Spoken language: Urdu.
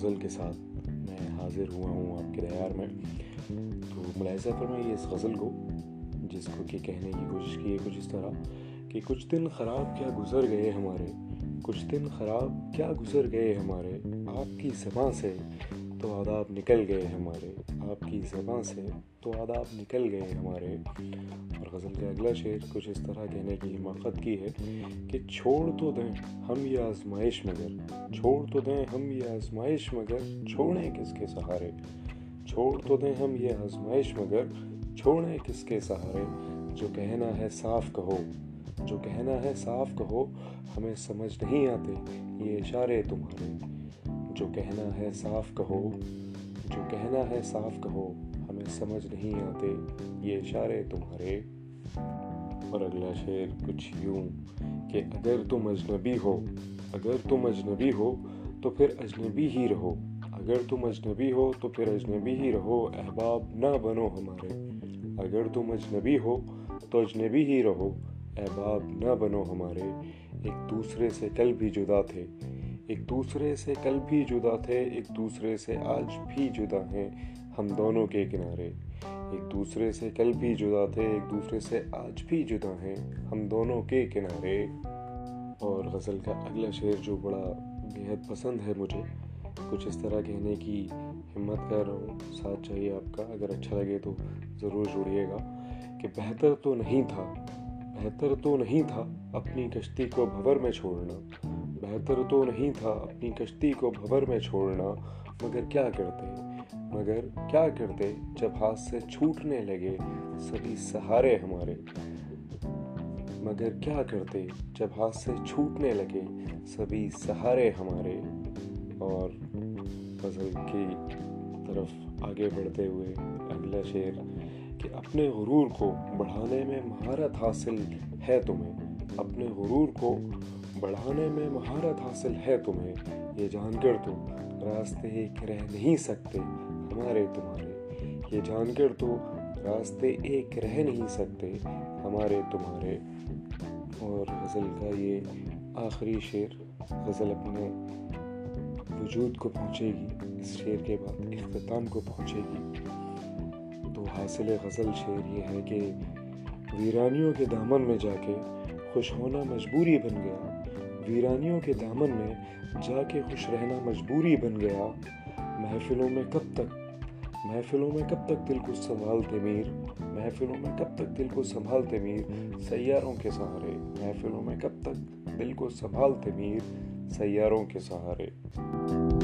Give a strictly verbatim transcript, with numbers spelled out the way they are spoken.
غزل کے ساتھ میں حاضر ہوا ہوں آپ کے دیار میں. تو ملاحظہ فرمائیے اس غزل کو، جس کو کہ کہنے کی کوشش کی ہے کچھ اس طرح کہ کچھ دن خراب کیا گزر گئے ہمارے، کچھ دن خراب کیا گزر گئے ہمارے، آپ کی زباں سے تو آداب نکل گئے ہمارے، آپ کی زباں سے تو آداب نکل گئے ہمارے. اور غزل کا اگلا شعر کچھ اس طرح کہنے کی حماقت کی ہے کہ چھوڑ تو دیں ہم یہ آزمائش مگر، چھوڑ تو دیں ہم یہ آزمائش مگر چھوڑیں کس کے سہارے، چھوڑ تو دیں ہم یہ آزمائش مگر چھوڑیں کس کے سہارے. جو کہنا ہے صاف کہو، جو کہنا ہے صاف کہو، ہمیں سمجھ نہیں آتے یہ اشارے تمہارے. جو کہنا ہے صاف کہو، جو کہنا ہے صاف کہو، ہمیں سمجھ نہیں آتے یہ اشارے تمہارے. اور اگلا شعر کچھ یوں کہ اگر تم اجنبی ہو، اگر تم اجنبی ہو تو پھر اجنبی ہی رہو، اگر تم اجنبی ہو تو پھر اجنبی ہی رہو، احباب نہ بنو ہمارے. اگر تم اجنبی ہو تو اجنبی ہی رہو، احباب نہ بنو ہمارے. ایک دوسرے سے کل بھی جدا تھے، ایک دوسرے سے کل بھی جدا تھے، ایک دوسرے سے آج بھی جدا ہیں ہم دونوں کے کنارے. ایک دوسرے سے کل بھی جدا تھے، ایک دوسرے سے آج بھی جدا ہیں ہم دونوں کے کنارے. اور غزل کا اگلا شعر جو بڑا بےحد پسند ہے مجھے، کچھ اس طرح کہنے کی ہمت کر رہا ہوں، ساتھ چاہیے آپ کا، اگر اچھا لگے تو ضرور جوڑیے گا. کہ بہتر تو نہیں تھا، بہتر تو نہیں تھا اپنی کشتی کو بھور میں چھوڑنا، بہتر تو نہیں تھا اپنی کشتی کو بھور میں چھوڑنا، مگر کیا کرتے، مگر کیا کرتے جب ہاتھ سے چھوٹنے لگے سبھی سہارے ہمارے. مگر کیا کرتے جب ہاتھ سے چھوٹنے لگے سبھی سہارے ہمارے. اور غزل کی طرف آگے بڑھتے ہوئے اگلا شعر کہ اپنے غرور کو بڑھانے میں مہارت حاصل ہے تمہیں، اپنے غرور کو بڑھانے میں مہارت حاصل ہے تمہیں، یہ جان کر تم راستے ایک رہ نہیں سکتے ہمارے تمہارے، یہ جان کر تو راستے ایک رہ نہیں سکتے ہمارے تمہارے. اور غزل کا یہ آخری شعر، غزل اپنے وجود کو پہنچے گی اس شعر کے بعد، اختتام کو پہنچے گی. تو حاصل غزل شعر یہ ہے کہ ویرانیوں کے دامن میں جا کے خوش ہونا مجبوری بن گیا، ویرانیوں کے دامن میں جا کے خوش رہنا مجبوری بن گیا. محفلوں میں کب تک، محفلوں میں کب تک دل کو سنبھالتے میر، محفلوں میں کب تک دل کو سنبھالتے میر سیاروں کے سہارے، محفلوں میں کب تک دل کو سنبھالتے میر سیاروں کے سہارے.